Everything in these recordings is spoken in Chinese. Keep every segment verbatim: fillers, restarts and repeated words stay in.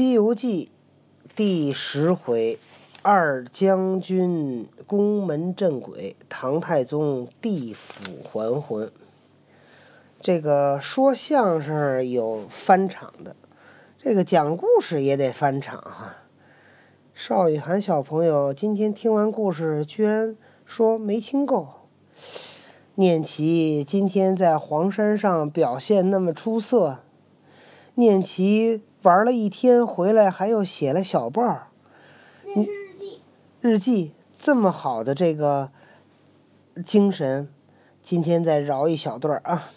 西游记第十回，二将军宫门镇鬼，唐太宗地府还魂。这个说相声有翻场的，这个讲故事也得翻场哈。邵雨涵小朋友今天听完故事居然说没听够，念其今天在黄山上表现那么出色，念其玩了一天回来还又写了小报儿日记日记这么好的这个精神，今天再饶一小段啊。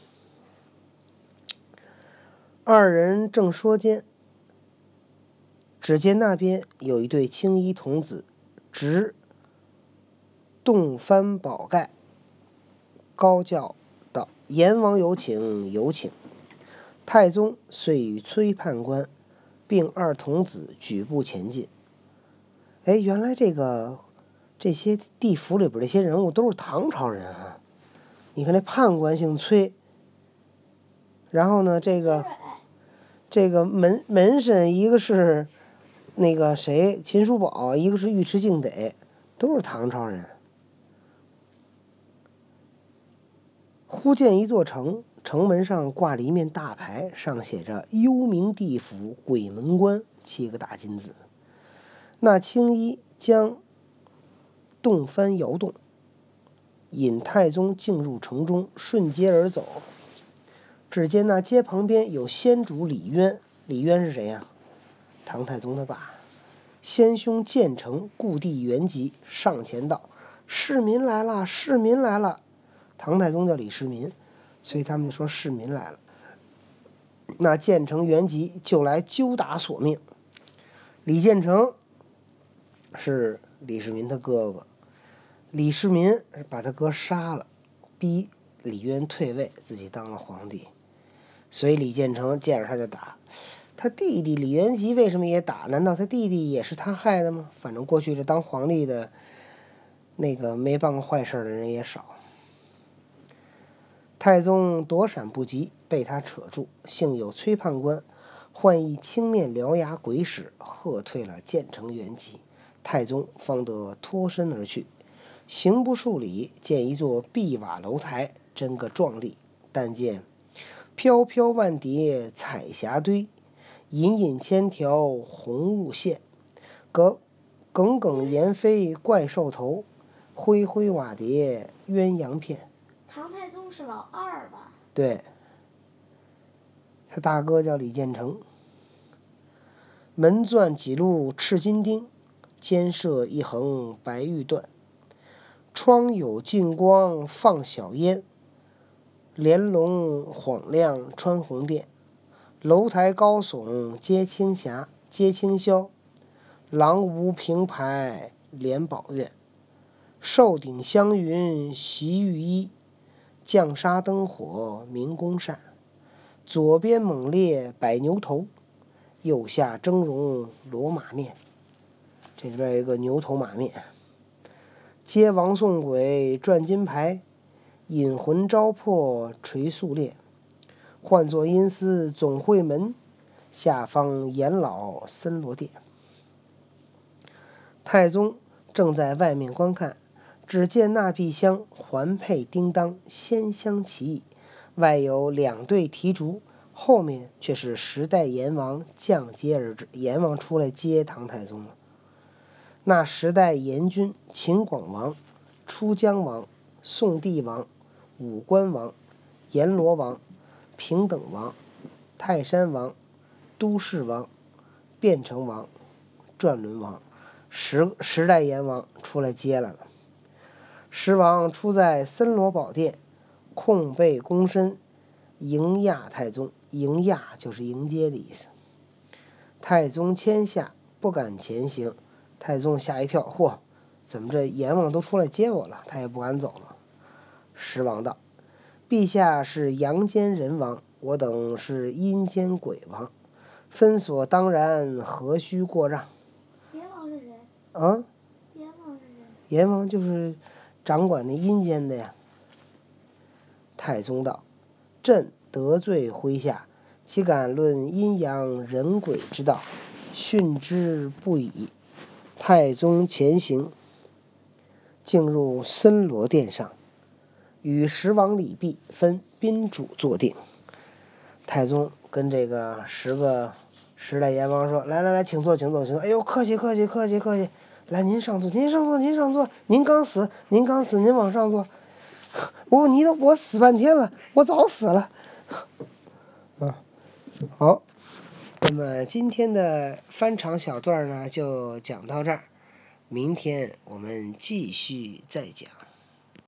二人正说间，只见那边有一对青衣童子直洞翻宝盖，高叫道：“阎王有请，有请！”太宗遂与崔判官并二童子举步前进。哎，原来这个这些地府里边这些人物都是唐朝人啊！你看这判官姓崔，然后呢，这个这个门门神一个是那个谁秦叔宝，一个是尉迟敬德，都是唐朝人。忽见一座城，城门上挂了一面大牌，上写着“幽冥地府鬼门关”七个大金字。那青衣将洞幡摇动，引太宗进入城中，顺街而走。只见那街旁边有先主李渊，李渊是谁呀、啊？唐太宗他爸。先兄建成故地原籍，上前道：“市民来了，市民来了。”唐太宗叫李世民，所以他们就说市民来了。那建成原籍就来揪打索命。李建成是李世民他哥哥，李世民把他哥杀了，逼李渊退位，自己当了皇帝，所以李建成见着他就打。他弟弟李元吉为什么也打？难道他弟弟也是他害的吗？反正过去这当皇帝的那个没办过坏事的人也少。太宗躲闪不及，被他扯住，幸有崔判官换一青面獠牙鬼使，喝退了建成原籍，太宗方得脱身而去。行不数里，见一座碧瓦楼台，真个壮丽。但见飘飘万叠彩霞堆，隐隐千条红雾线，耿耿耿炎飞怪兽头，灰灰瓦叠鸳鸯片。唐太宗是老二吧？对，他大哥叫李建成。门钻几路赤金钉，肩设一横白玉缎，窗有净光放小烟，帘笼晃亮穿红殿，楼台高耸接青霞接青霄，廊无平牌连宝月，寿顶香云袭玉衣，绛纱灯火明宫扇，左边猛烈百牛头，右下峥嵘罗马面。这里边有一个牛头马面。接王送鬼转金牌，引魂招魄垂素列，唤作阴司总会门，下方阎老森罗殿。太宗正在外面观看，只见那壁厢环佩叮当，仙香奇异，外有两对提烛，后面却是十代阎王降阶而至。阎王出来接唐太宗了。那十代阎君：秦广王、出江王、宋帝王、武关王、阎罗王、平等王、泰山王、都市王、汴城王、转轮王。十十代阎王出来接来了。十王出在森罗宝殿，空背躬身迎迓太宗。迎迓就是迎接的意思。太宗谦下，不敢前行。太宗吓一跳，嚯，怎么这阎王都出来接我了？他也不敢走了。十王道：“陛下是阳间人王，我等是阴间鬼王，分所当然，何须过让？”阎王是谁？啊？阎王是谁？阎王就是掌管那阴间的呀。太宗道：“朕得罪麾下，岂敢论阴阳人鬼之道？训之不已。太宗前行，进入森罗殿上，与十王礼毕，分宾主坐定。太宗跟这个十个十来阎王说：“来来来，请坐，请坐，请坐。哎呦，客气客气客气客气，来您上座，您上座，您上座。您刚死，您刚死，您往上坐。我你都我死半天了，我早死了。”啊，好。那么今天的翻唱小段呢，就讲到这儿，明天我们继续再讲。